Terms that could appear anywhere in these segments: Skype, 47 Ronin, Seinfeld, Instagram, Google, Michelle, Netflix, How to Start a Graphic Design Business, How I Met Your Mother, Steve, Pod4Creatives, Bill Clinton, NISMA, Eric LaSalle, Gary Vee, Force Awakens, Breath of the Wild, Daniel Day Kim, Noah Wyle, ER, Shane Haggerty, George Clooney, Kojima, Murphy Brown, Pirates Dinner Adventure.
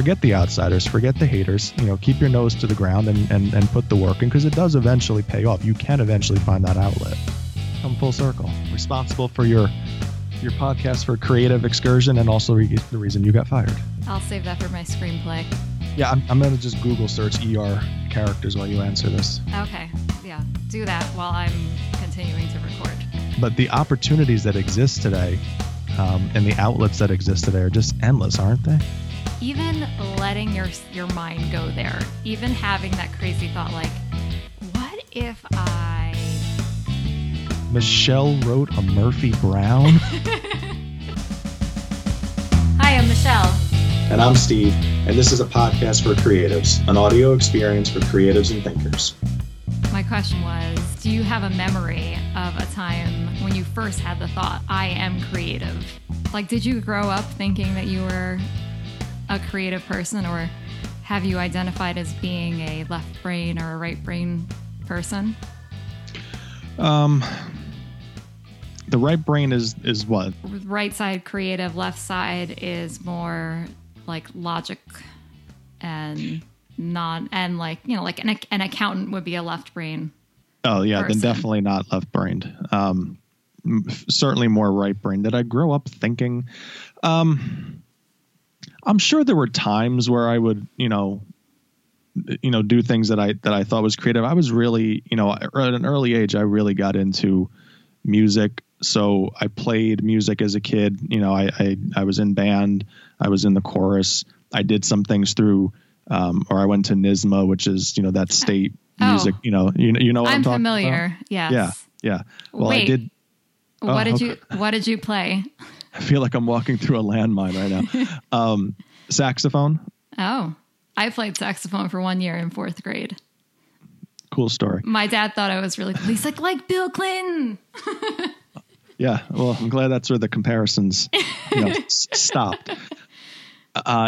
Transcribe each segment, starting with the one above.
forget the outsiders, forget the haters, you know, keep your nose to the ground and put the work in, because it does eventually pay off. You can eventually find that outlet. Come full circle. Responsible for your podcast for creative excursion, and also the reason you got fired. I'll save that for my screenplay. Yeah, I'm going to just Google search ER characters while you answer this. Okay, yeah, do that while I'm continuing to record. But the opportunities that exist today and the outlets that exist today are just endless, aren't they? Even letting your mind go there, even having that crazy thought like, what if I... Michelle wrote a Murphy Brown? Hi, I'm Michelle. And I'm Steve, and this is a podcast for creatives, an audio experience for creatives and thinkers. My question was, do you have a memory of a time when you first had the thought, I am creative? Like, did you grow up thinking that you were a creative person, or have you identified as being a left brain or a right brain person? The right brain is what? Right side creative, left side is more... like logic and an accountant would be a left brain. Oh yeah. Person. Then definitely not left brained. Certainly more right brain. Did I grow up thinking? I'm sure there were times where I would, you know, do things that I thought was creative. I was really, you know, at an early age, I really got into music. So I played music as a kid. You know, I was in band. I was in the chorus. I did some things through, or I went to NISMA, which is, you know, that state music, you know what I'm talking about? I'm familiar. Yes. Yeah. Well, wait, I did. What did you play? I feel like I'm walking through a landmine right now. Saxophone. Oh, I played saxophone for 1 year in fourth grade. Cool story. My dad thought I was really cool. He's like Bill Clinton. Yeah. Well, I'm glad that's where the comparisons stopped.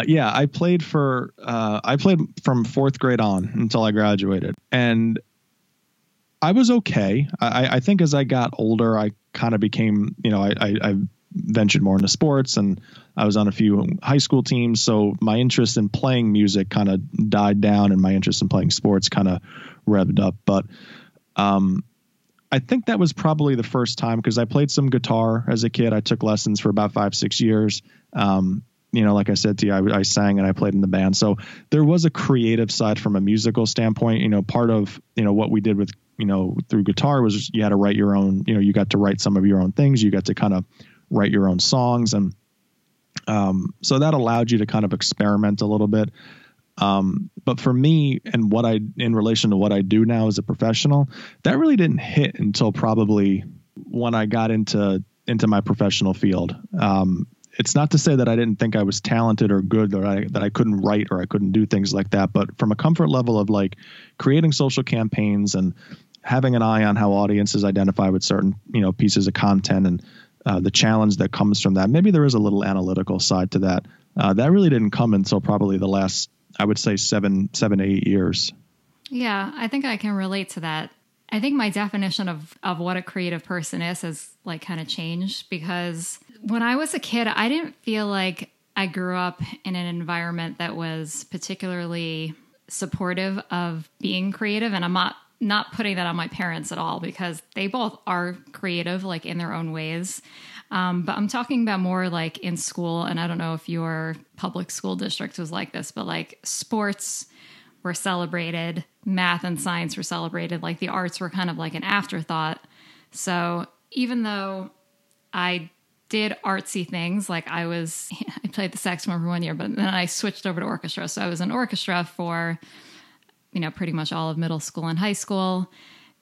Yeah, I played from fourth grade on until I graduated, and I was okay. I think as I got older, I kind of became, you know, I ventured more into sports, and I was on a few high school teams. So my interest in playing music kind of died down, and my interest in playing sports kind of revved up. But, I think that was probably the first time, because I played some guitar as a kid. I took lessons for about 5-6 years. You know, like I said to you, I sang and I played in the band. So there was a creative side from a musical standpoint. You know, part of, you know, what we did with, you know, through guitar was you had to write your own, you know, you got to write some of your own things. You got to kind of write your own songs. And so that allowed you to kind of experiment a little bit. But for me and what I, in relation to what I do now as a professional, that really didn't hit until probably when I got into my professional field. It's not to say that I didn't think I was talented or good, or that I couldn't write or I couldn't do things like that. But from a comfort level of like creating social campaigns and having an eye on how audiences identify with certain, you know, pieces of content and the challenge that comes from that, maybe there is a little analytical side to that. That really didn't come until probably the last, I would say, seven to 8 years. Yeah, I think I can relate to that. I think my definition of what a creative person is has like kind of changed, because when I was a kid, I didn't feel like I grew up in an environment that was particularly supportive of being creative. And I'm not putting that on my parents at all, because they both are creative, like in their own ways. But I'm talking about more like in school, and I don't know if your public school district was like this, but like sports were celebrated, math and science were celebrated, like the arts were kind of like an afterthought. So even though I did artsy things, like I played the saxophone for 1 year, but then I switched over to orchestra. So I was in orchestra for, you know, pretty much all of middle school and high school,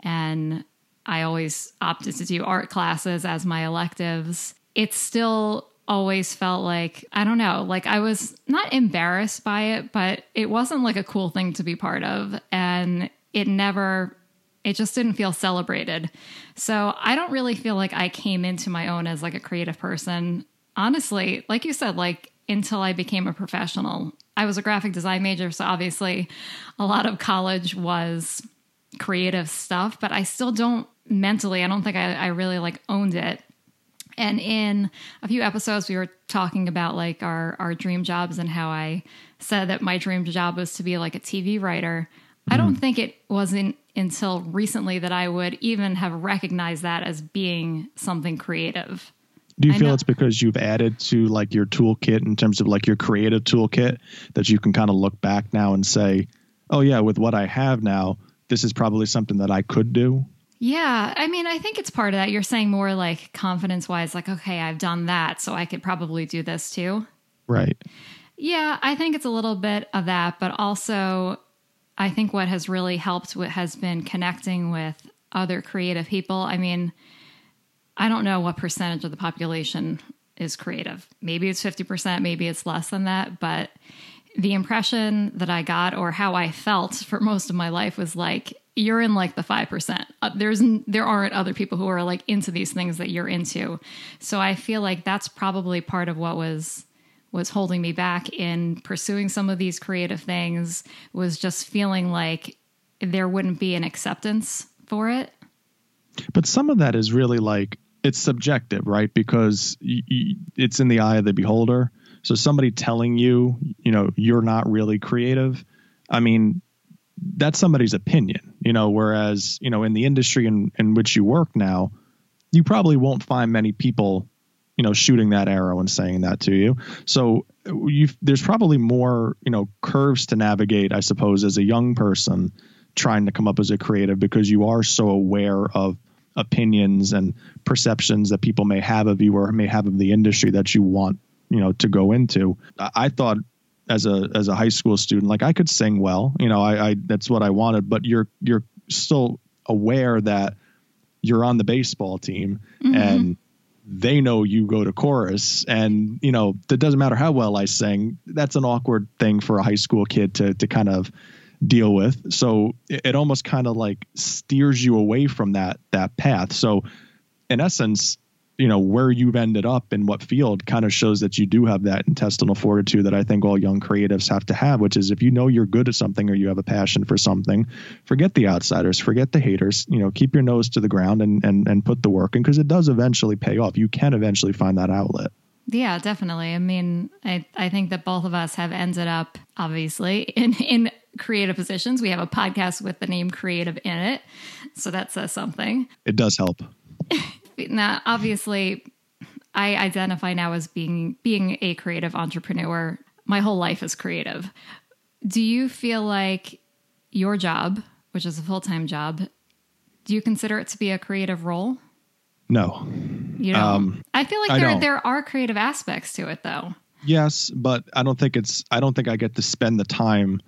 and I always opted to do art classes as my electives. It still always felt like, I don't know, like I was not embarrassed by it, but it wasn't like a cool thing to be part of. And it just didn't feel celebrated. So I don't really feel like I came into my own as like a creative person. Honestly, like you said, like until I became a professional, I was a graphic design major. So obviously a lot of college was creative stuff, but I still don't think I really like owned it. And in a few episodes, we were talking about like our dream jobs and how I said that my dream job was to be like a TV writer. I don't think it wasn't until recently that I would even have recognized that as being something creative. Do you feel it's because you've added to like your toolkit in terms of like your creative toolkit that you can kind of look back now and say, oh yeah, with what I have now, this is probably something that I could do? Yeah. I mean, I think it's part of that. You're saying more like confidence wise, like, okay, I've done that, so I could probably do this too. Right. Yeah. I think it's a little bit of that, but also I think what has really helped has been connecting with other creative people. I mean, I don't know what percentage of the population is creative. Maybe it's 50%, maybe it's less than that. But the impression that I got, or how I felt for most of my life, was like, you're in like the 5%. There aren't other people who are like into these things that you're into. So I feel like that's probably part of what was holding me back in pursuing some of these creative things, was just feeling like there wouldn't be an acceptance for it. But some of that is really like, it's subjective, right? Because it's in the eye of the beholder. So somebody telling you, you know, you're not really creative, I mean, that's somebody's opinion, you know, whereas, you know, in the industry in which you work now, you probably won't find many people, you know, shooting that arrow and saying that to you. So there's probably more, you know, curves to navigate, I suppose, as a young person trying to come up as a creative, because you are so aware of opinions and perceptions that people may have of you or may have of the industry that you want, you know, to go into. I thought as a high school student, like I could sing well, you know, I that's what I wanted, but you're still aware that you're on the baseball team and they know you go to chorus, and, you know, that doesn't matter how well I sing. That's an awkward thing for a high school kid to kind of deal with. So it almost kind of like steers you away from that path. So in essence, you know, where you've ended up in what field kind of shows that you do have that intestinal fortitude that I think all young creatives have to have, which is, if you know you're good at something or you have a passion for something, forget the outsiders, forget the haters, you know, keep your nose to the ground and put the work in, because it does eventually pay off. You can eventually find that outlet. Yeah, definitely. I mean, I think that both of us have ended up, obviously, in creative positions. We have a podcast with the name Creative in it, so that says something. It does help. Now, obviously, I identify now as being a creative entrepreneur. My whole life is creative. Do you feel like your job, which is a full-time job, do you consider it to be a creative role? No. You don't? I feel like there are creative aspects to it, though. Yes, but I don't think I get to spend the time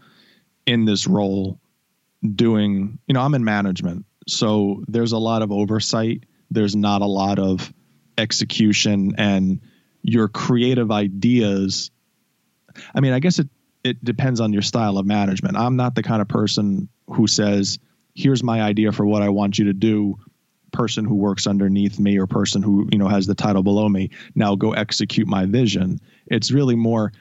in this role doing, you know, I'm in management, so there's a lot of oversight. There's not a lot of execution, and your creative ideas. I mean, I guess it depends on your style of management. I'm not the kind of person who says, here's my idea for what I want you to do. Person who works underneath me, or person who, you know, has the title below me, now go execute my vision. It's really more,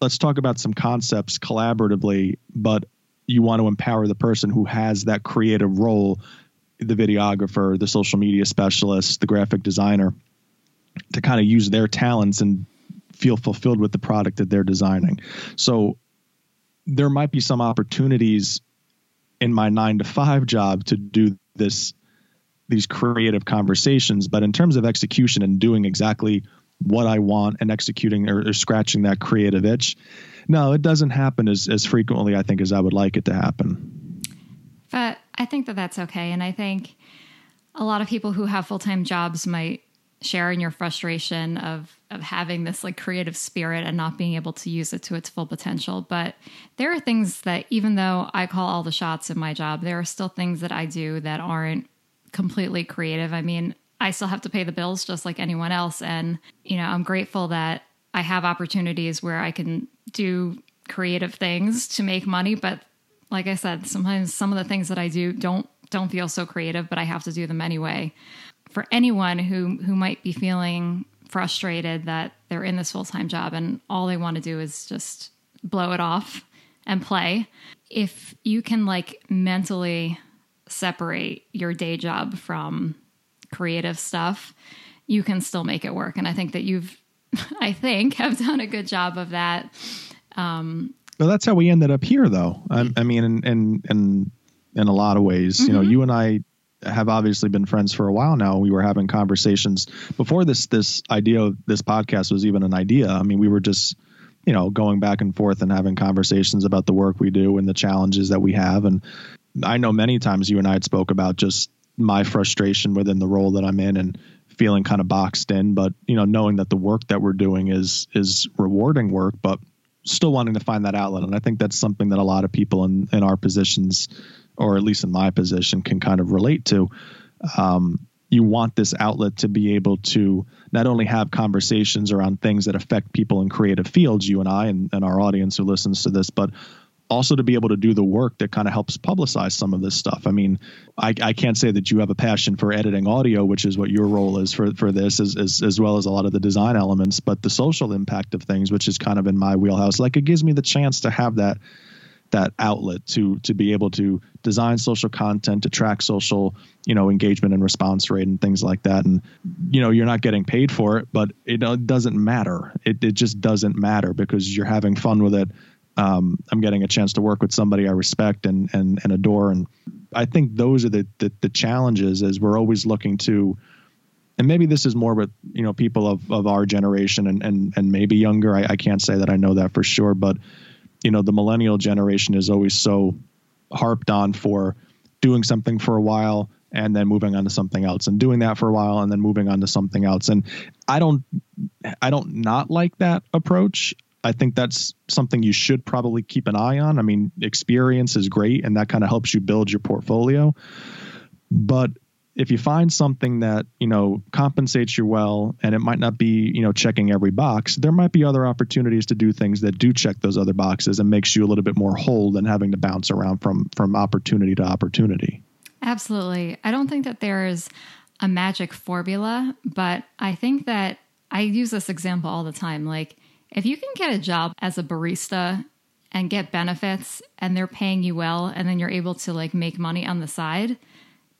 let's talk about some concepts collaboratively, but you want to empower the person who has that creative role, the videographer, the social media specialist, the graphic designer, to kind of use their talents and feel fulfilled with the product that they're designing. So there might be some opportunities in my 9-to-5 job to do these creative conversations, but in terms of execution and doing exactly what I want and executing or scratching that creative itch, no, it doesn't happen as frequently, I think, as I would like it to happen. But I think that that's okay. And I think a lot of people who have full-time jobs might share in your frustration of having this like creative spirit and not being able to use it to its full potential. But there are things that, even though I call all the shots in my job, there are still things that I do that aren't completely creative. I mean, I still have to pay the bills just like anyone else. And, you know, I'm grateful that I have opportunities where I can do creative things to make money. But like I said, sometimes some of the things that I do don't feel so creative, but I have to do them anyway. For anyone who might be feeling frustrated that they're in this full-time job and all they want to do is just blow it off and play, if you can like mentally separate your day job from creative stuff, you can still make it work. And I think that have done a good job of that. Well, that's how we ended up here, though. I mean, in a lot of ways, mm-hmm. you know, you and I have obviously been friends for a while now. We were having conversations before this idea of this podcast was even an idea. I mean, we were just, you know, going back and forth and having conversations about the work we do and the challenges that we have. And I know many times you and I had spoke about just my frustration within the role that I'm in and feeling kind of boxed in, but, you know, knowing that the work that we're doing is rewarding work, but still wanting to find that outlet. And I think that's something that a lot of people in our positions, or at least in my position, can kind of relate to. You want this outlet to be able to not only have conversations around things that affect people in creative fields, you and I and our audience who listens to this, but also to be able to do the work that kind of helps publicize some of this stuff. I mean, I can't say that you have a passion for editing audio, which is what your role is for this, as well as a lot of the design elements, but the social impact of things, which is kind of in my wheelhouse, like it gives me the chance to have that outlet to be able to design social content, to track social, you know, engagement and response rate and things like that. And, you know, you're not getting paid for it, but it doesn't matter. It just doesn't matter because you're having fun with it. I'm getting a chance to work with somebody I respect and adore. And I think those are the challenges, as we're always looking to, and maybe this is more with, you know, people of our generation and maybe younger. I can't say that I know that for sure, but you know, the millennial generation is always so harped on for doing something for a while and then moving on to something else, and doing that for a while and then moving on to something else. And I don't not like that approach. I think that's something you should probably keep an eye on. I mean, experience is great, and that kind of helps you build your portfolio. But if you find something that, you know, compensates you well, and it might not be, you know, checking every box, there might be other opportunities to do things that do check those other boxes and makes you a little bit more whole than having to bounce around from opportunity to opportunity. Absolutely. I don't think that there is a magic formula, but I think that I use this example all the time. Like, if you can get a job as a barista and get benefits and they're paying you well, and then you're able to like make money on the side,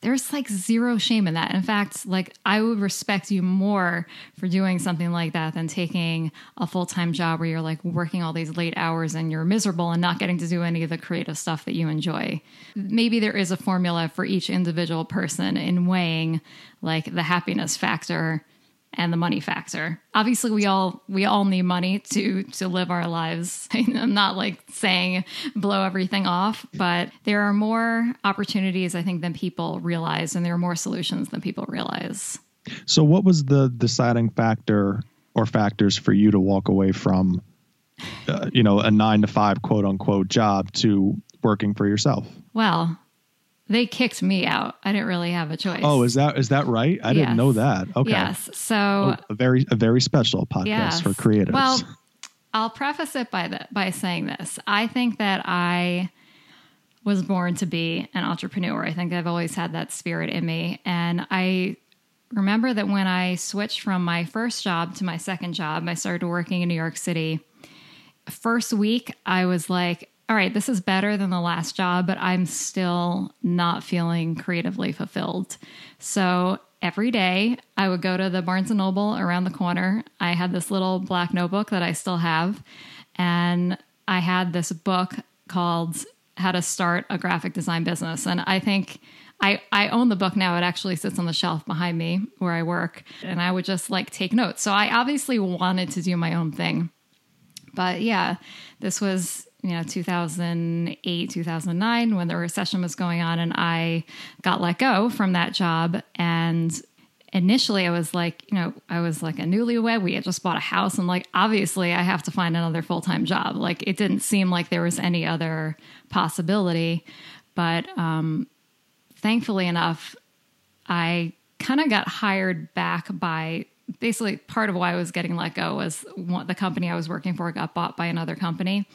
there's like zero shame in that. In fact, like I would respect you more for doing something like that than taking a full-time job where you're like working all these late hours and you're miserable and not getting to do any of the creative stuff that you enjoy. Maybe there is a formula for each individual person in weighing like the happiness factor and the money factor. Obviously, we all need money to live our lives. I'm not like saying blow everything off, but there are more opportunities, I think, than people realize, and there are more solutions than people realize. So what was the deciding factor or factors for you to walk away from, you know, a 9-to-5 quote unquote job to working for yourself? Well, they kicked me out. I didn't really have a choice. Oh, is that right? I didn't know that. Okay. Yes. So a very special podcast for creatives. Well, I'll preface it by saying this. I think that I was born to be an entrepreneur. I think I've always had that spirit in me. And I remember that when I switched from my first job to my second job, I started working in New York City. First week, I was like, all right, this is better than the last job, but I'm still not feeling creatively fulfilled. So every day I would go to the Barnes & Noble around the corner. I had this little black notebook that I still have, and I had this book called How to Start a Graphic Design Business. And I think I own the book now. It actually sits on the shelf behind me where I work, and I would just like take notes. So I obviously wanted to do my own thing. But yeah, this was, you know, 2008, 2009, when the recession was going on, and I got let go from that job. And initially I was like, you know, I was like a newlywed. We had just bought a house, and like, obviously I have to find another full-time job. Like, it didn't seem like there was any other possibility, but, thankfully enough, I kind of got hired back by, basically part of why I was getting let go was the company I was working for got bought by another company.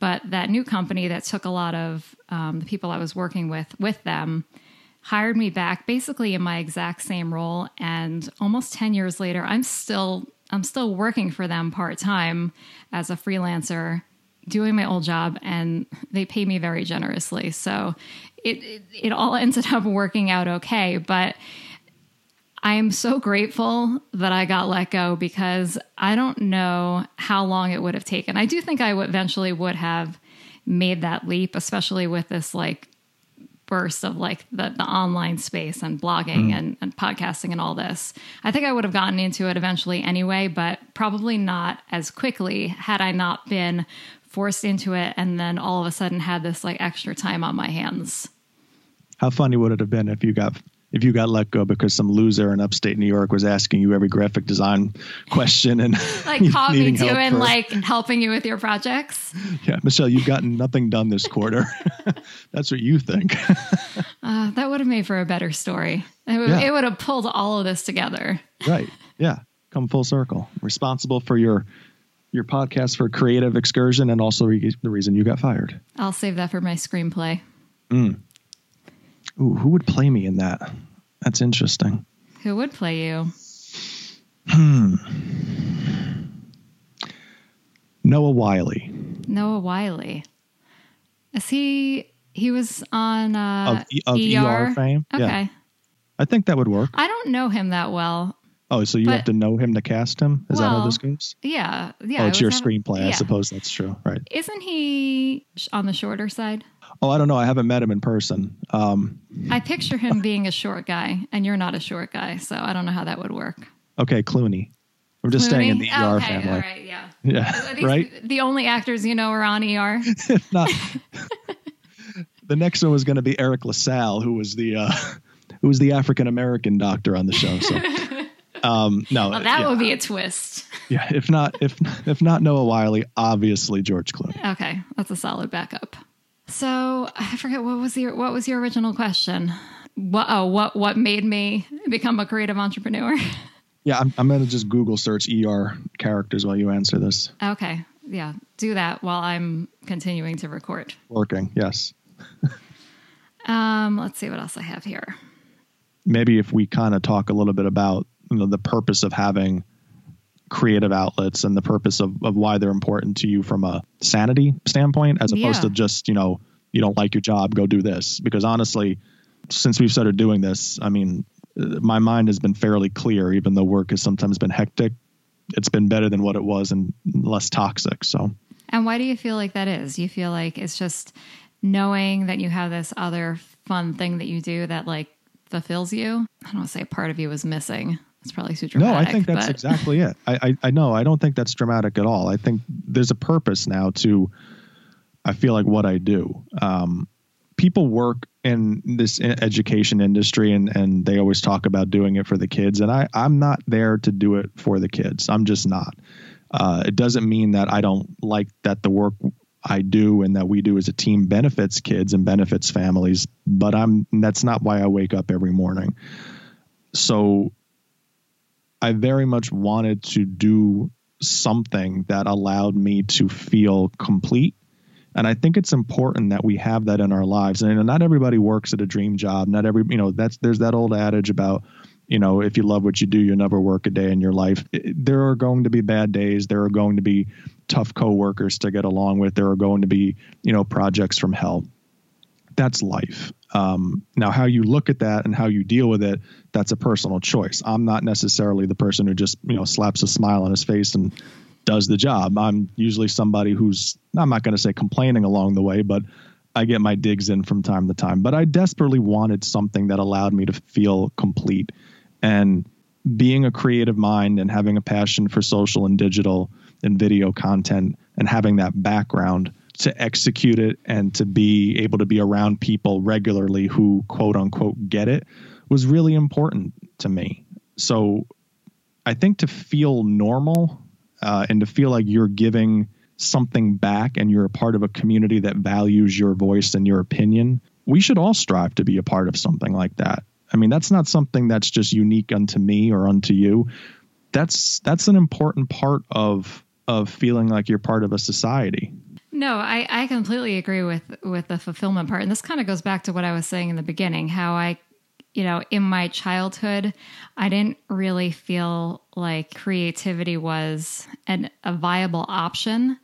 But that new company that took a lot of the people I was working with them, hired me back basically in my exact same role. And almost 10 years later, I'm still working for them part-time as a freelancer, doing my old job, and they pay me very generously. So it all ended up working out okay. But I am so grateful that I got let go because I don't know how long it would have taken. I do think I eventually would have made that leap, especially with this like burst of like the online space and blogging and podcasting and all this. I think I would have gotten into it eventually anyway, but probably not as quickly had I not been forced into it and then all of a sudden had this like extra time on my hands. How funny would it have been if you got let go because some loser in upstate New York was asking you every graphic design question and like caught me doing like helping you with your projects. Yeah. Michelle, you've gotten nothing done this quarter. That's what you think. That would have made for a better story. It would have pulled all of this together. Right. Yeah. Come full circle. Responsible for your podcast for Creative Excursion and also the reason you got fired. I'll save that for my screenplay. Mm. Ooh, who would play me in that? That's interesting. Who would play you? Noah Wyle. Noah Wyle. Is he was on of ER fame? Okay. Yeah. I think that would work. I don't know him that well. Oh, so you have to know him to cast him? Is that how this goes? Yeah. Yeah. Oh, it's your screenplay. Yeah. I suppose that's true. Right. Isn't he on the shorter side? Oh, I don't know. I haven't met him in person. I picture him being a short guy, and you're not a short guy, so I don't know how that would work. Okay, Clooney. We're just staying in the ER family. All right, yeah. Yeah, right? The only actors you know are on ER? Not. The next one was going to be Eric LaSalle, who was the African-American doctor on the show, so... no, well, that would be a twist. Yeah. If not Noah Wyle, obviously George Clooney. Okay. That's a solid backup. So I forget what was your original question? What made me become a creative entrepreneur? Yeah. I'm going to just Google search ER characters while you answer this. Okay. Yeah. Do that while I'm continuing to record. Working. Yes. Let's see what else I have here. Maybe if we kind of talk a little bit about, the purpose of having creative outlets and the purpose of why they're important to you from a sanity standpoint, as opposed to just, you don't like your job, go do this. Because honestly, since we've started doing this, I mean, my mind has been fairly clear, even though work has sometimes been hectic. It's been better than what it was and less toxic. So. And why do you feel like that is? You feel like it's just knowing that you have this other fun thing that you do that like fulfills you? I don't want to say part of you is missing. It's probably too dramatic. No, I think that's exactly it. I know. I don't think that's dramatic at all. I think there's a purpose now to, I feel like, what I do. People work in this education industry and they always talk about doing it for the kids. And I'm not there to do it for the kids. I'm just not. It doesn't mean that I don't like that the work I do and that we do as a team benefits kids and benefits families. But that's not why I wake up every morning. So I very much wanted to do something that allowed me to feel complete. And I think it's important that we have that in our lives. And not everybody works at a dream job. Not every, there's that old adage about, if you love what you do, you'll never work a day in your life. There are going to be bad days. There are going to be tough coworkers to get along with. There are going to be, projects from hell. That's life. Now, how you look at that and how you deal with it, that's a personal choice. I'm not necessarily the person who just, slaps a smile on his face and does the job. I'm usually somebody who's, I'm not going to say complaining along the way, but I get my digs in from time to time. But I desperately wanted something that allowed me to feel complete. And being a creative mind and having a passion for social and digital and video content and having that background to execute it and to be able to be around people regularly who quote unquote get it was really important to me. So I think to feel normal and to feel like you're giving something back and you're a part of a community that values your voice and your opinion, we should all strive to be a part of something like that. I mean, that's not something that's just unique unto me or unto you. That's an important part of feeling like you're part of a society. No, I completely agree with the fulfillment part. And this kind of goes back to what I was saying in the beginning, how I, in my childhood, I didn't really feel like creativity was a viable option.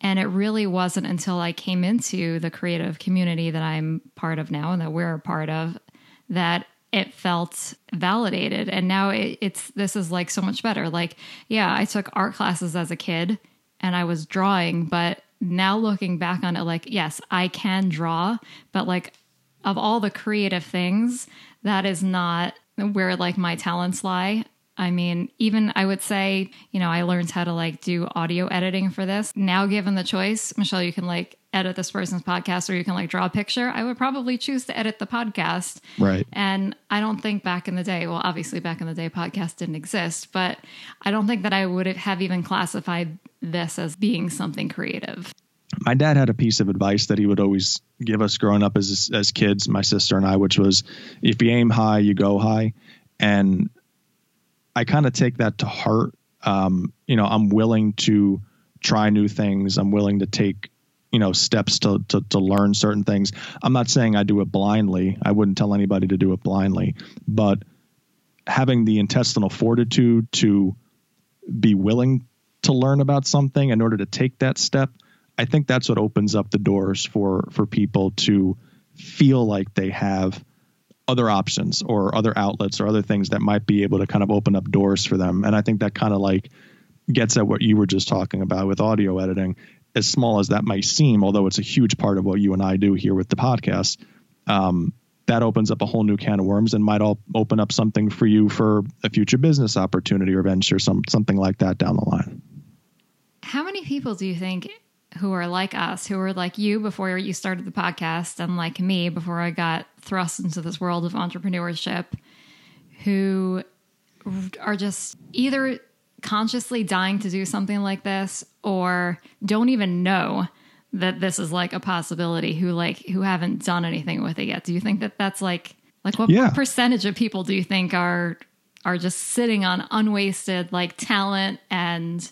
And it really wasn't until I came into the creative community that I'm part of now and that we're a part of that it felt validated. And now this is like so much better. Like, yeah, I took art classes as a kid and I was drawing, but now looking back on it, like, yes, I can draw, but like of all the creative things, that is not where like my talents lie. I mean, even I would say, you know, I learned how to like do audio editing for this. Now given the choice, Michelle, you can like edit this person's podcast or you can like draw a picture, I would probably choose to edit the podcast. Right. And I don't think back in the day, well, obviously back in the day, podcasts didn't exist, but I don't think that I would have even classified this as being something creative. My dad had a piece of advice that he would always give us growing up as kids, my sister and I, which was, if you aim high, you go high. And I kind of take that to heart. You know, I'm willing to try new things. I'm willing to take, you know, steps to learn certain things. I'm not saying I do it blindly. I wouldn't tell anybody to do it blindly, but having the intestinal fortitude to be willing to learn about something in order to take that step, I think that's what opens up the doors for people to feel like they have other options or other outlets or other things that might be able to kind of open up doors for them. And I think that kind of like gets at what you were just talking about with audio editing. As small as that might seem, although it's a huge part of what you and I do here with the podcast, that opens up a whole new can of worms and might all open up something for you for a future business opportunity or venture, something like that down the line. How many people do you think who are like us, who were like you before you started the podcast and like me before I got thrust into this world of entrepreneurship, who are just either consciously dying to do something like this or don't even know that this is like a possibility, who haven't done anything with it yet? Do you think that that's like what percentage of people do you think are just sitting on unwasted like talent and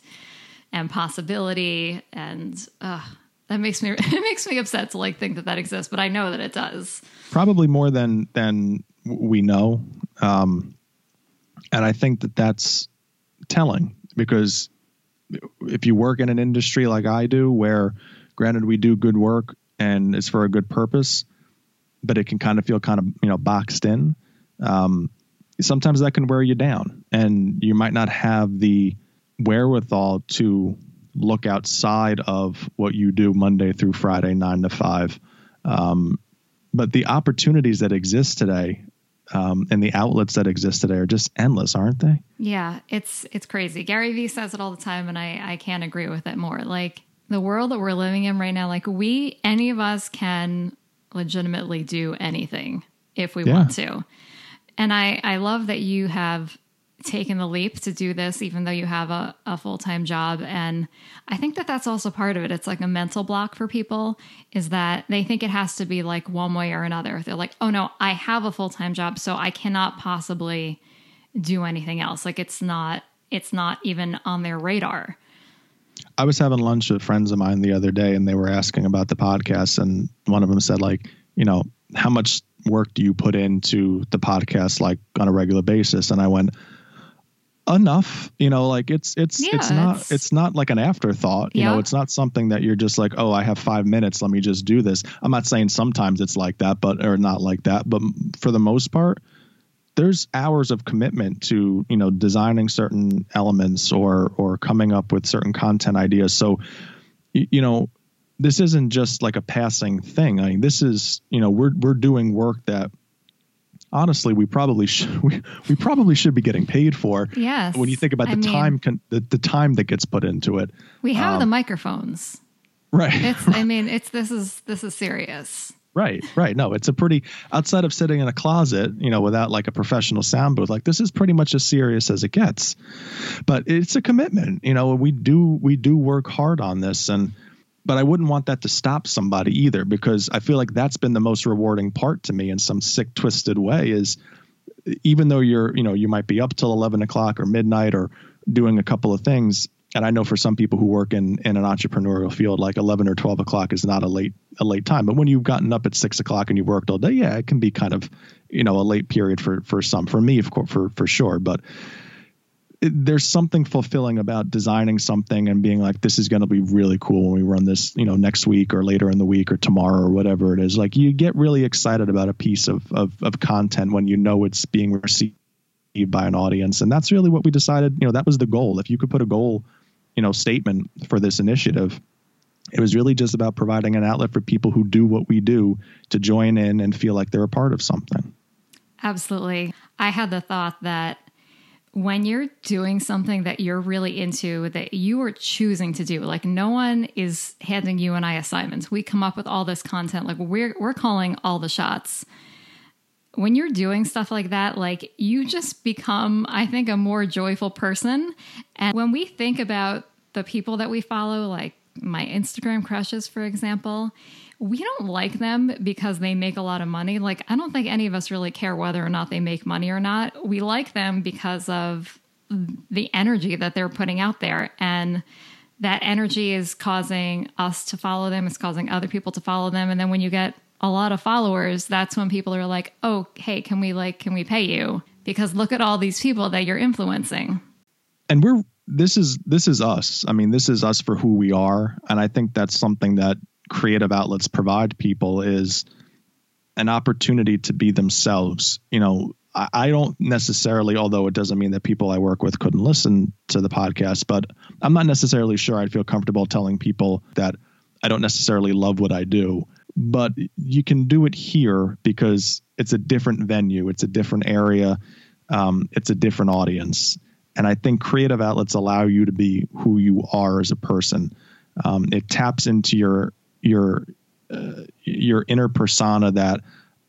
possibility? And that makes me, it makes me upset to like think that that exists, but I know that it does. Probably more than we know. And I think that that's telling, because if you work in an industry like I do, where granted we do good work and it's for a good purpose, but it can kind of feel kind of, you know, boxed in. Sometimes that can wear you down and you might not have the wherewithal to look outside of what you do Monday through Friday, 9 to 5. But the opportunities that exist today, and the outlets that exist today are just endless, aren't they? Yeah, it's crazy. Gary Vee says it all the time, and I can't agree with it more. Like the world that we're living in right now, like any of us can legitimately do anything if we want to. And I love that you have taken the leap to do this, even though you have a full-time job. And I think that that's also part of it. It's like a mental block for people, is that they think it has to be like one way or another. They're like, oh no, I have a full-time job, so I cannot possibly do anything else. Like it's not even on their radar. I was having lunch with friends of mine the other day and they were asking about the podcast. And one of them said, like, you know, how much work do you put into the podcast, like on a regular basis? And I went, enough, you know, like it's not like an afterthought, you know, it's not something that you're just like, oh, I have 5 minutes, let me just do this. I'm not saying sometimes it's like that, but for the most part, there's hours of commitment to, you know, designing certain elements or coming up with certain content ideas. So, you know, this isn't just like a passing thing. I mean, this is, you know, we're doing work that honestly, we probably should be getting paid for. Yes. When you think about the time that gets put into it. We have the microphones, right? This is serious. Right. No, it's a pretty, outside of sitting in a closet, you know, without like a professional sound booth, like this is pretty much as serious as it gets, but it's a commitment, you know, and we do work hard on this. But I wouldn't want that to stop somebody either, because I feel like that's been the most rewarding part to me in some sick, twisted way, is even though you're, you know, you might be up till 11 o'clock or midnight or doing a couple of things. And I know for some people who work in an entrepreneurial field, like 11 or 12 o'clock is not a late time. But when you've gotten up at 6 o'clock and you've worked all day, yeah, it can be kind of, you know, a late period for some, for me, for sure. But there's something fulfilling about designing something and being like, this is going to be really cool when we run this, you know, next week or later in the week or tomorrow or whatever it is. Like, you get really excited about a piece of content when you know it's being received by an audience. And that's really what we decided, you know, that was the goal. If you could put a goal, you know, statement for this initiative, it was really just about providing an outlet for people who do what we do to join in and feel like they're a part of something. Absolutely. I had the thought that when you're doing something that you're really into, that you are choosing to do, like, no one is handing you and I assignments. We come up with all this content, like we're calling all the shots. When you're doing stuff like that, like, you just become, I think, a more joyful person. And when we think about the people that we follow, like my Instagram crushes, for example, we don't like them because they make a lot of money. Like, I don't think any of us really care whether or not they make money or not. We like them because of the energy that they're putting out there. And that energy is causing us to follow them. It's causing other people to follow them. And then when you get a lot of followers, that's when people are like, oh, hey, can we pay you? Because look at all these people that you're influencing. And this is us. I mean, this is us for who we are. And I think that's something that creative outlets provide people, is an opportunity to be themselves. You know, I don't necessarily, although it doesn't mean that people I work with couldn't listen to the podcast, but I'm not necessarily sure I'd feel comfortable telling people that I don't necessarily love what I do. But you can do it here because it's a different venue. It's a different area. It's a different audience. And I think creative outlets allow you to be who you are as a person. It taps into your inner persona that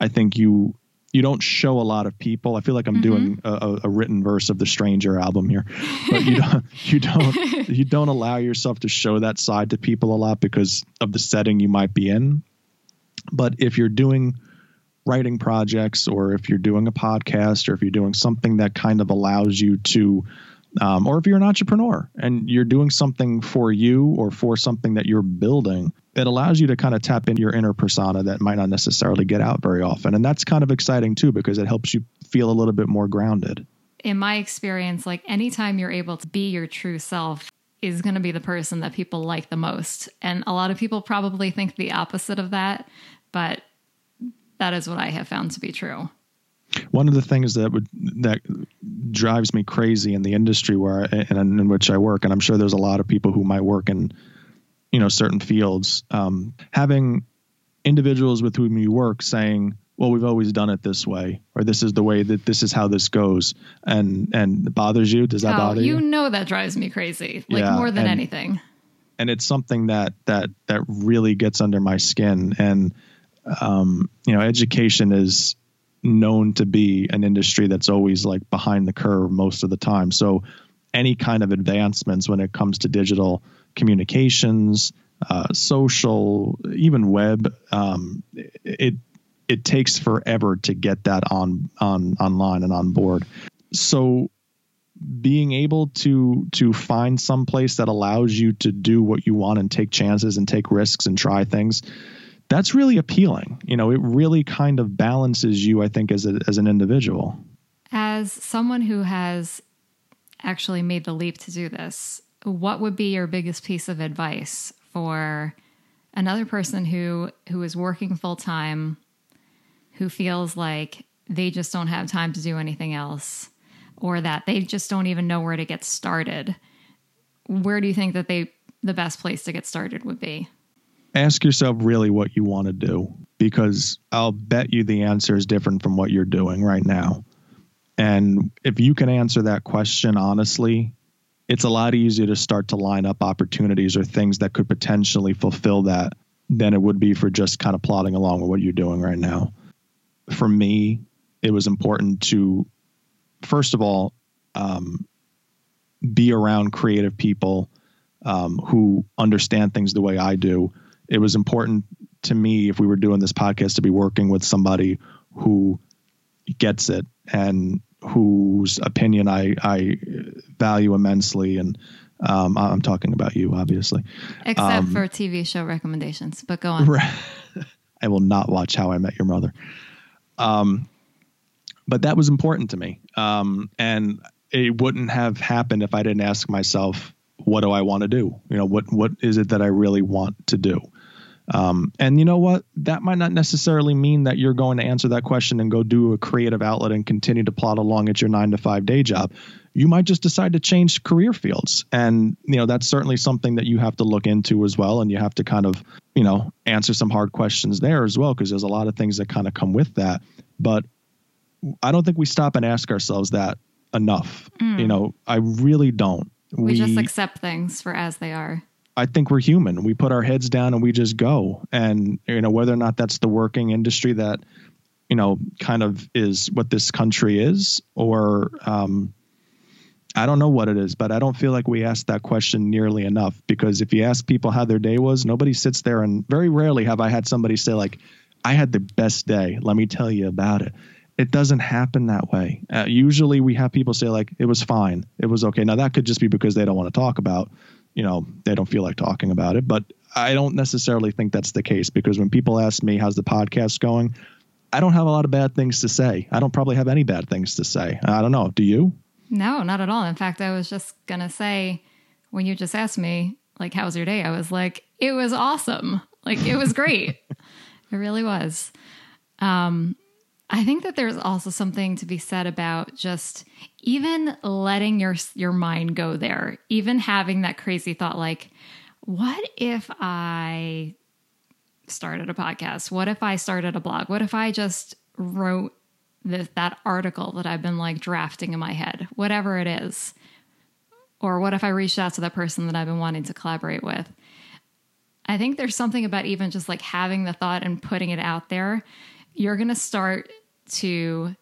I think you don't show a lot of people. I feel like I'm doing a written verse of the Stranger album here, but you don't allow yourself to show that side to people a lot because of the setting you might be in. But if you're doing writing projects, or if you're doing a podcast, or if you're doing something that kind of allows you to, or if you're an entrepreneur and you're doing something for you or for something that you're building, it allows you to kind of tap into your inner persona that might not necessarily get out very often. And that's kind of exciting too, because it helps you feel a little bit more grounded. In my experience, like, anytime you're able to be your true self is going to be the person that people like the most. And a lot of people probably think the opposite of that, but that is what I have found to be true. One of the things that drives me crazy in the industry in which I work, and I'm sure there's a lot of people who might work in, you know, certain fields, having individuals with whom you work saying, well, we've always done it this way, or this is the way that this is how this goes. And it bothers you. Does that bother you? You know, that drives me crazy, like, more than anything. And it's something that really gets under my skin. And, you know, education is known to be an industry that's always, like, behind the curve most of the time. So any kind of advancements when it comes to digital communications, social, even web, it takes forever to get that on online and on board. So being able to find some place that allows you to do what you want and take chances and take risks and try things, that's really appealing. You know, it really kind of balances you, I think, as an individual. As someone who has actually made the leap to do this, what would be your biggest piece of advice for another person who is working full time, who feels like they just don't have time to do anything else, or that they just don't even know where to get started? Where do you think that the best place to get started would be? Ask yourself really what you want to do, because I'll bet you the answer is different from what you're doing right now. And if you can answer that question honestly, it's a lot easier to start to line up opportunities or things that could potentially fulfill that than it would be for just kind of plodding along with what you're doing right now. For me, it was important to, first of all, be around creative people who understand things the way I do. It was important to me, if we were doing this podcast, to be working with somebody who gets it and whose opinion I value immensely. And I'm talking about you, obviously. Except for TV show recommendations, but go on. Right. I will not watch How I Met Your Mother. But that was important to me. And it wouldn't have happened if I didn't ask myself, what do I want to do? You know, what is it that I really want to do? And you know what, that might not necessarily mean that you're going to answer that question and go do a creative outlet and continue to plod along at your 9-to-5 day job. You might just decide to change career fields. And, you know, that's certainly something that you have to look into as well. And you have to kind of, you know, answer some hard questions there as well, because there's a lot of things that kind of come with that. But I don't think we stop and ask ourselves that enough. You know, I really don't. We just accept things for as they are. I think we're human. We put our heads down and we just go. And, you know, whether or not that's the working industry that, you know, kind of is what this country is, or I don't know what it is, but I don't feel like we ask that question nearly enough, because if you ask people how their day was, nobody sits there, and very rarely have I had somebody say, like, I had the best day. Let me tell you about it. It doesn't happen that way. Usually we have people say, like, it was fine. It was okay. Now that could just be because they don't want to talk about, you know, they don't feel like talking about it, but I don't necessarily think that's the case, because when people ask me, how's the podcast going? I don't have a lot of bad things to say. I don't probably have any bad things to say. I don't know. Do you? No, not at all. In fact, I was just going to say, when you just asked me, like, how's your day? I was like, it was awesome. Like, it was great. It really was. I think that there's also something to be said about just even letting your mind go there, even having that crazy thought, like, what if I started a podcast? What if I started a blog? What if I just wrote that article that I've been, like, drafting in my head, whatever it is? Or what if I reached out to that person that I've been wanting to collaborate with? I think there's something about even just, like, having the thought and putting it out there. You're going to start to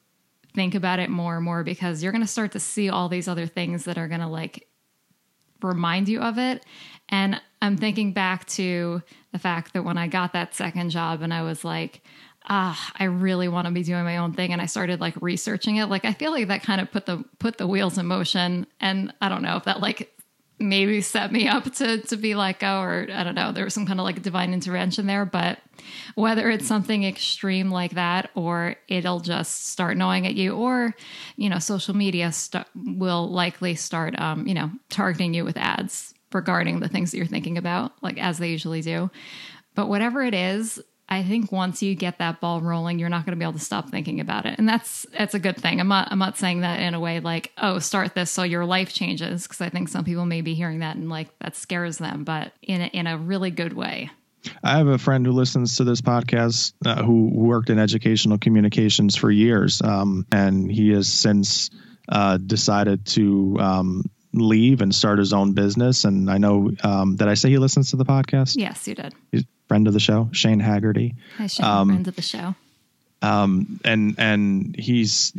think about it more and more, because you're going to start to see all these other things that are going to, like, remind you of it. And I'm thinking back to the fact that when I got that second job and I was like, I really want to be doing my own thing, and I started, like, researching it. Like, I feel like that kind of put the wheels in motion. And I don't know if that, like, maybe set me up to be let go, or I don't know, there was some kind of, like, divine intervention there. But whether it's something extreme like that, or it'll just start gnawing at you, or, you know, social media will likely start, you know, targeting you with ads regarding the things that you're thinking about, like, as they usually do. But whatever it is, I think once you get that ball rolling, you're not going to be able to stop thinking about it. And that's a good thing. I'm not saying that in a way like, oh, start this so your life changes, because I think some people may be hearing that and, like, that scares them, but in a really good way. I have a friend who listens to this podcast who worked in educational communications for years. And he has since decided to leave and start his own business. And I know that I say he listens to the podcast. Yes, you did. He's friend of the show, Shane Haggerty. Hi, Shane, friend of the show. And he's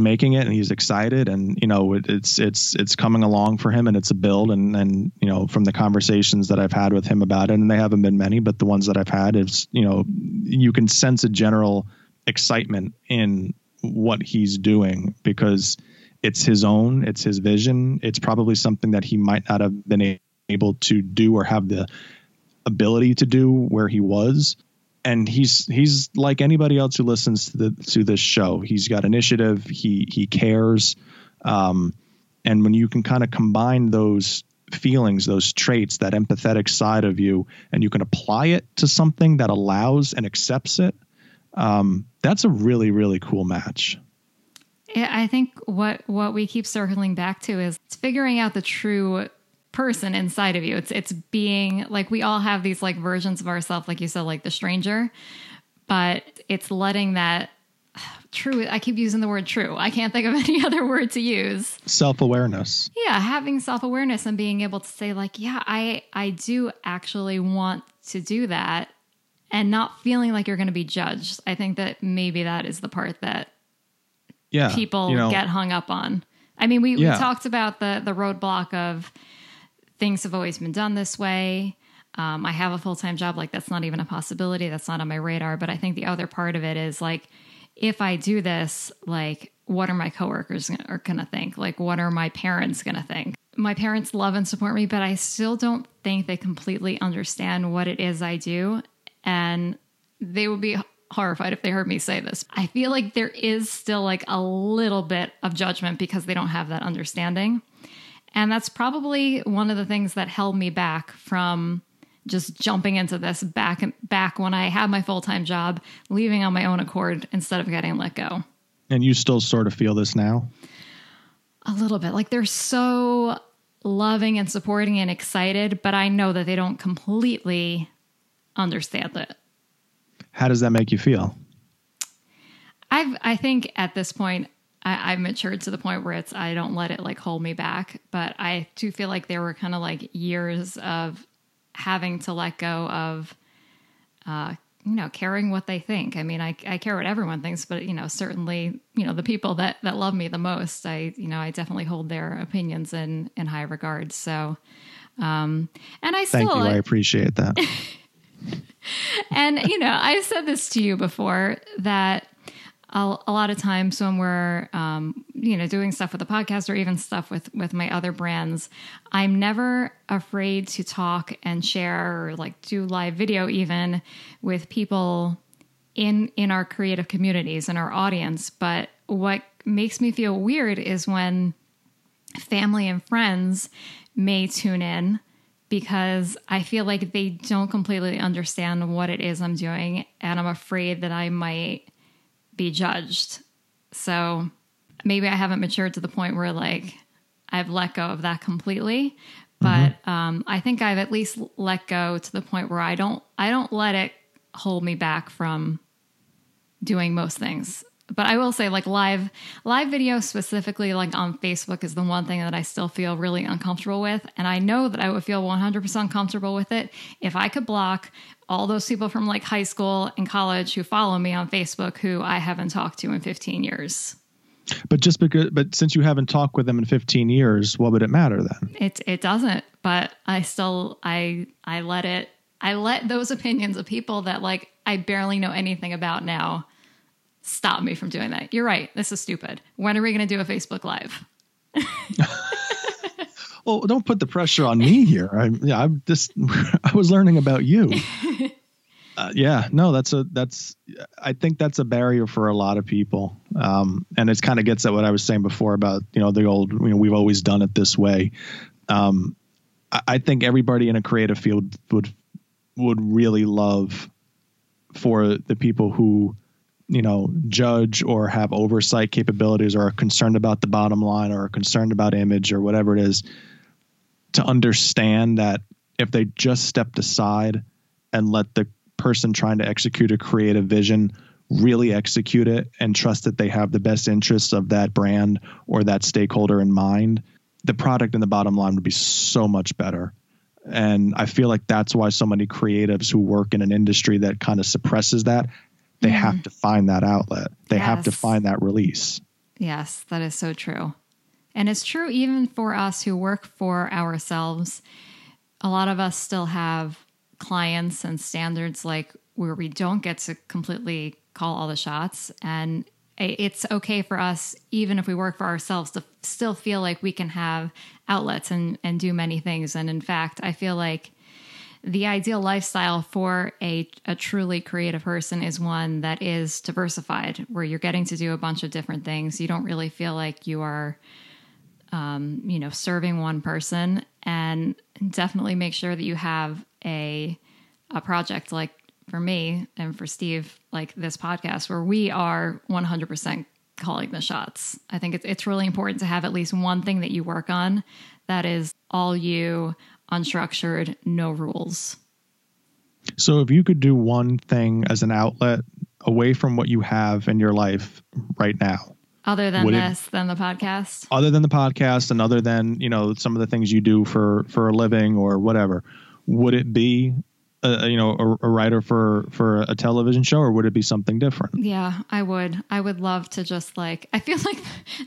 making it, and he's excited, and, you know, it's coming along for him, and it's a build. And, you know, from the conversations that I've had with him about it, and they haven't been many, but the ones that I've had, it's, you know, you can sense a general excitement in what he's doing, because it's his own, it's his vision. It's probably something that he might not have been able to do or have the ability to do where he was. And he's like anybody else who listens to this show. He's got initiative. He cares. And when you can kind of combine those feelings, those traits, that empathetic side of you, and you can apply it to something that allows and accepts it, that's a really, really cool match. I think what we keep circling back to is it's figuring out the true person inside of you. It's being, like, we all have these, like, versions of ourselves, like you said, like the stranger, but it's letting that true, I keep using the word true. I can't think of any other word to use. Self-awareness. Yeah. Having self-awareness and being able to say, like, yeah, I do actually want to do that, and not feeling like you're going to be judged. I think that maybe that is the part that people, you know, get hung up on. I mean, we talked about the roadblock of, things have always been done this way. I have a full-time job. Like, that's not even a possibility. That's not on my radar. But I think the other part of it is, like, if I do this, like, what are my coworkers are going to think? Like, what are my parents going to think? My parents love and support me, but I still don't think they completely understand what it is I do. And they would be horrified if they heard me say this. I feel like there is still like a little bit of judgment because they don't have that understanding. And that's probably one of the things that held me back from just jumping into this back when I had my full-time job, leaving on my own accord instead of getting let go. And you still sort of feel this now? A little bit. Like they're so loving and supporting and excited, but I know that they don't completely understand it. How does that make you feel? I think at this point, I've matured to the point where it's, I don't let it like hold me back, but I do feel like there were kind of like years of having to let go of, caring what they think. I mean, I care what everyone thinks, but, certainly, the people that love me the most, I definitely hold their opinions in high regard. So, and I still, thank you, I appreciate that. And, I've said this to you before that a lot of times when we're, doing stuff with the podcast or even stuff with my other brands, I'm never afraid to talk and share or like do live video even with people in our creative communities and our audience. But what makes me feel weird is when family and friends may tune in, because I feel like they don't completely understand what it is I'm doing, and I'm afraid that I might be judged. So maybe I haven't matured to the point where like I've let go of that completely, but I think I've at least let go to the point where I don't let it hold me back from doing most things. But I will say like live video specifically like on Facebook is the one thing that I still feel really uncomfortable with. And I know that I would feel 100% comfortable with it if I could block all those people from like high school and college who follow me on Facebook who I haven't talked to in 15 years. But since you haven't talked with them in 15 years, what would it matter then? It doesn't, but I still, I let those opinions of people that like I barely know anything about now stop me from doing that. You're right. This is stupid. When are we going to do a Facebook Live? Well, don't put the pressure on me here. I was learning about you. I think that's a barrier for a lot of people. And it kind of gets at what I was saying before about, the old, we've always done it this way. I think everybody in a creative field would really love for the people who, judge or have oversight capabilities or are concerned about the bottom line or are concerned about image or whatever it is, to understand that if they just stepped aside and let the person trying to execute a creative vision really execute it and trust that they have the best interests of that brand or that stakeholder in mind, the product and the bottom line would be so much better. And I feel like that's why so many creatives who work in an industry that kind of suppresses that, they have to find that outlet. They have to find that release. Yes, that is so true. And it's true even for us who work for ourselves. A lot of us still have clients and standards like where we don't get to completely call all the shots. And it's okay for us, even if we work for ourselves, to still feel like we can have outlets and do many things. And in fact, I feel like the ideal lifestyle for a truly creative person is one that is diversified, where you're getting to do a bunch of different things. You don't really feel like you are, serving one person, and definitely make sure that you have a project like for me and for Steve, like this podcast, where we are 100% calling the shots. I think it's really important to have at least one thing that you work on that is all you, unstructured, no rules. So if you could do one thing as an outlet away from what you have in your life right now, than the podcast, other than the podcast and other than, some of the things you do for a living or whatever, would it be, a writer for a television show, or would it be something different? Yeah, I would love to just like, I feel like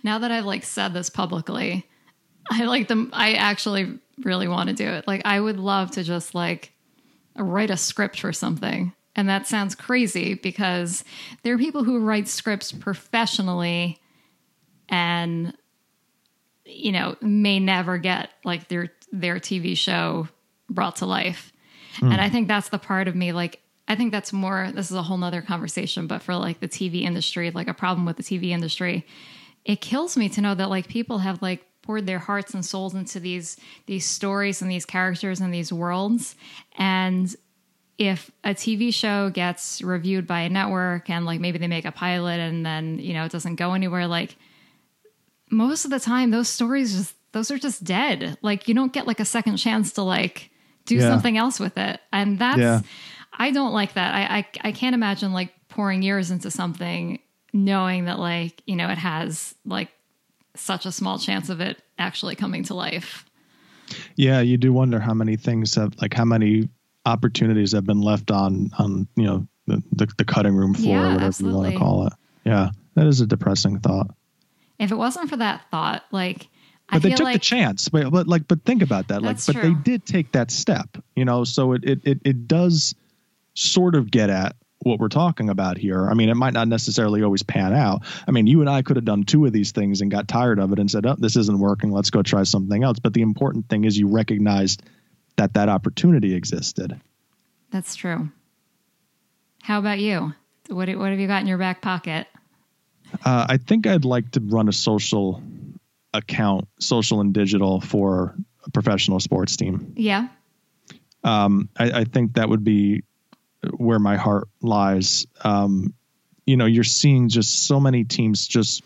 now that I've like said this publicly, I actually really want to do it. Like, I would love to just like write a script for something. And that sounds crazy because there are people who write scripts professionally and, may never get like their TV show brought to life. And I think that's the part of me, like, I think that's more, this is a whole nother conversation, but for like the TV industry, like a problem with the TV industry, it kills me to know that like people have like poured their hearts and souls into these stories and these characters and these worlds. And if a TV show gets reviewed by a network and like maybe they make a pilot and then, you know, it doesn't go anywhere, like most of the time those stories just, those are just dead. Like you don't get like a second chance to like do something else with it. And that's, I don't like that. I can't imagine like pouring years into something knowing that like, you know, it has like such a small chance of it actually coming to life. Yeah. You do wonder how many things have like, how many opportunities have been left on, you know, the cutting room floor, or whatever you want to call it. Yeah. That is a depressing thought. If it wasn't for that thought, like, but they took the chance, but think about that. Like, but they did take that step, you know, so it does sort of get at what we're talking about here. I mean, it might not necessarily always pan out. I mean, you and I could have done two of these things and got tired of it and said, oh, this isn't working. Let's go try something else. But the important thing is you recognized that opportunity existed. That's true. How about you? What have you got in your back pocket? I think I'd like to run a social account, social and digital, for a professional sports team. Yeah. I think that would be where my heart lies. You know, you're seeing just so many teams just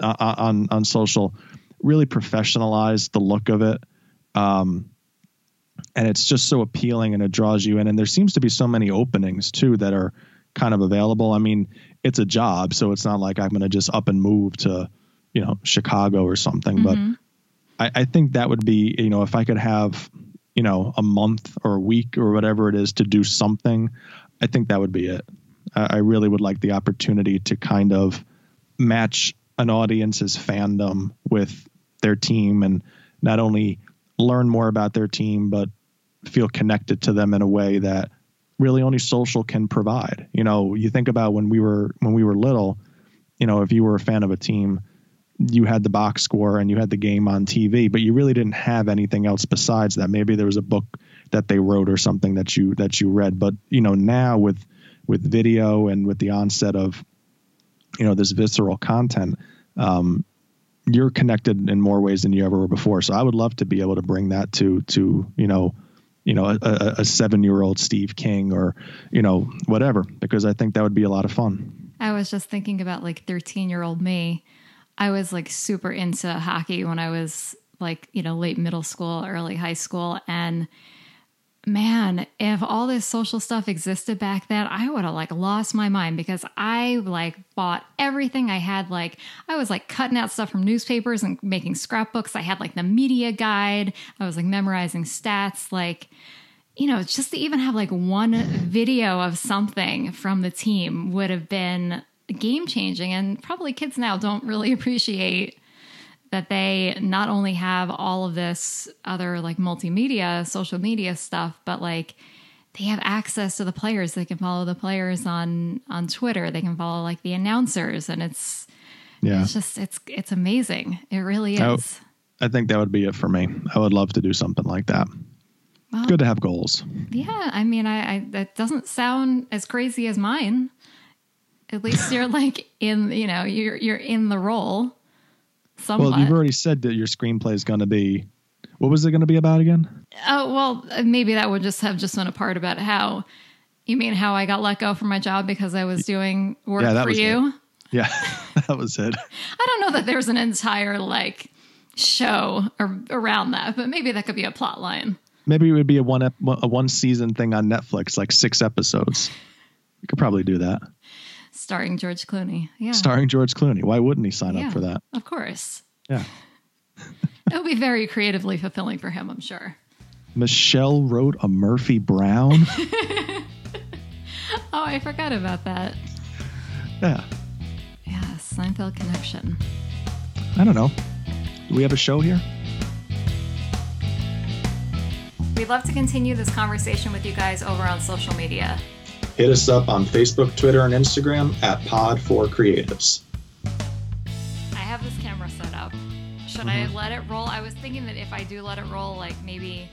on social really professionalize the look of it. And it's just so appealing and it draws you in. And there seems to be so many openings too that are kind of available. I mean, it's a job, so it's not like I'm going to just up and move to, you know, Chicago or something. Mm-hmm. But I think that would be, you know, if I could have, you know, a month or a week or whatever it is to do something, I think that would be it. I really would like the opportunity to kind of match an audience's fandom with their team and not only learn more about their team, but feel connected to them in a way that really only social can provide. You know, you think about when we were little, you know, if you were a fan of a team, you had the box score and you had the game on TV, but you really didn't have anything else besides that. Maybe there was a book that they wrote or something that you read. But, you know, now with video and with the onset of, you know, this visceral content, you're connected in more ways than you ever were before. So I would love to be able to bring that to, you know, a 7-year-old Steve King or, you know, whatever, because I think that would be a lot of fun. I was just thinking about like 13-year-old me. I was like super into hockey when I was like, you know, late middle school, early high school. And man, if all this social stuff existed back then, I would have like lost my mind because I like bought everything I had. Like I was like cutting out stuff from newspapers and making scrapbooks. I had like the media guide. I was like memorizing stats, like, you know, just to even have like one video of something from the team would have been game changing. And probably kids now don't really appreciate that they not only have all of this other like multimedia, social media stuff, but like they have access to the players. They can follow the players on Twitter. They can follow like the announcers, and it's amazing. It really is. I think that would be it for me. I would love to do something like that. Well, it's good to have goals. Yeah. I mean, I that doesn't sound as crazy as mine. At least you're like in, you know, you're in the role somewhat. Well, you've already said that your screenplay is going to be, what was it going to be about again? Oh, well, maybe that would just have just been a part about how, you mean how I got let go from my job because I was doing work for you? It. Yeah, that was it. I don't know that there's an entire like show around that, but maybe that could be a plot line. Maybe it would be a one season thing on Netflix, like 6 episodes. You could probably do that. Starring George Clooney. Yeah. Starring George Clooney. Why wouldn't he sign up for that? Of course. Yeah. It'll be very creatively fulfilling for him, I'm sure. Michelle wrote a Murphy Brown. Oh, I forgot about that. Yeah. Yeah, Seinfeld connection. I don't know. Do we have a show here? We'd love to continue this conversation with you guys over on social media. Hit us up on Facebook, Twitter, and Instagram at Pod4Creatives. I have this camera set up. Should I let it roll? I was thinking that if I do let it roll, like maybe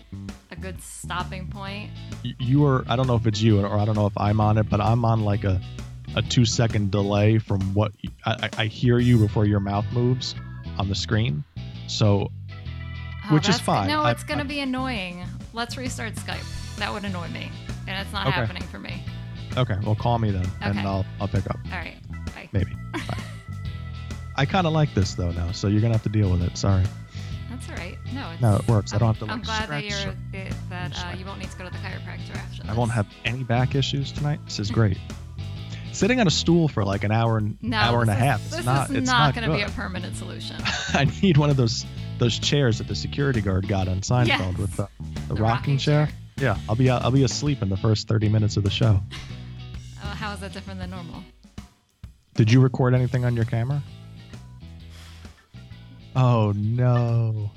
a good stopping point. You are, I don't know if it's you or I don't know if I'm on it, but I'm on like a 2-second delay from what I hear you before your mouth moves on the screen. So, which is fine. No, it's going to be annoying. Let's restart Skype. That would annoy me. And it's not happening for me. Okay. Well, call me then and I'll pick up. All right. Bye. Maybe. Bye. I kind of like this though now, so you're going to have to deal with it. Sorry. That's all right. No, it works. I don't have to. I'm glad that you won't need to go to the chiropractor after this. I won't have any back issues tonight. This is great. Sitting on a stool for like an hour and a half. It's not going to be a permanent solution. I need one of those chairs that the security guard got on Seinfeld with the rocking chair. Yeah, I'll be asleep in the first 30 minutes of the show. How is that different than normal? Did you record anything on your camera? Oh no.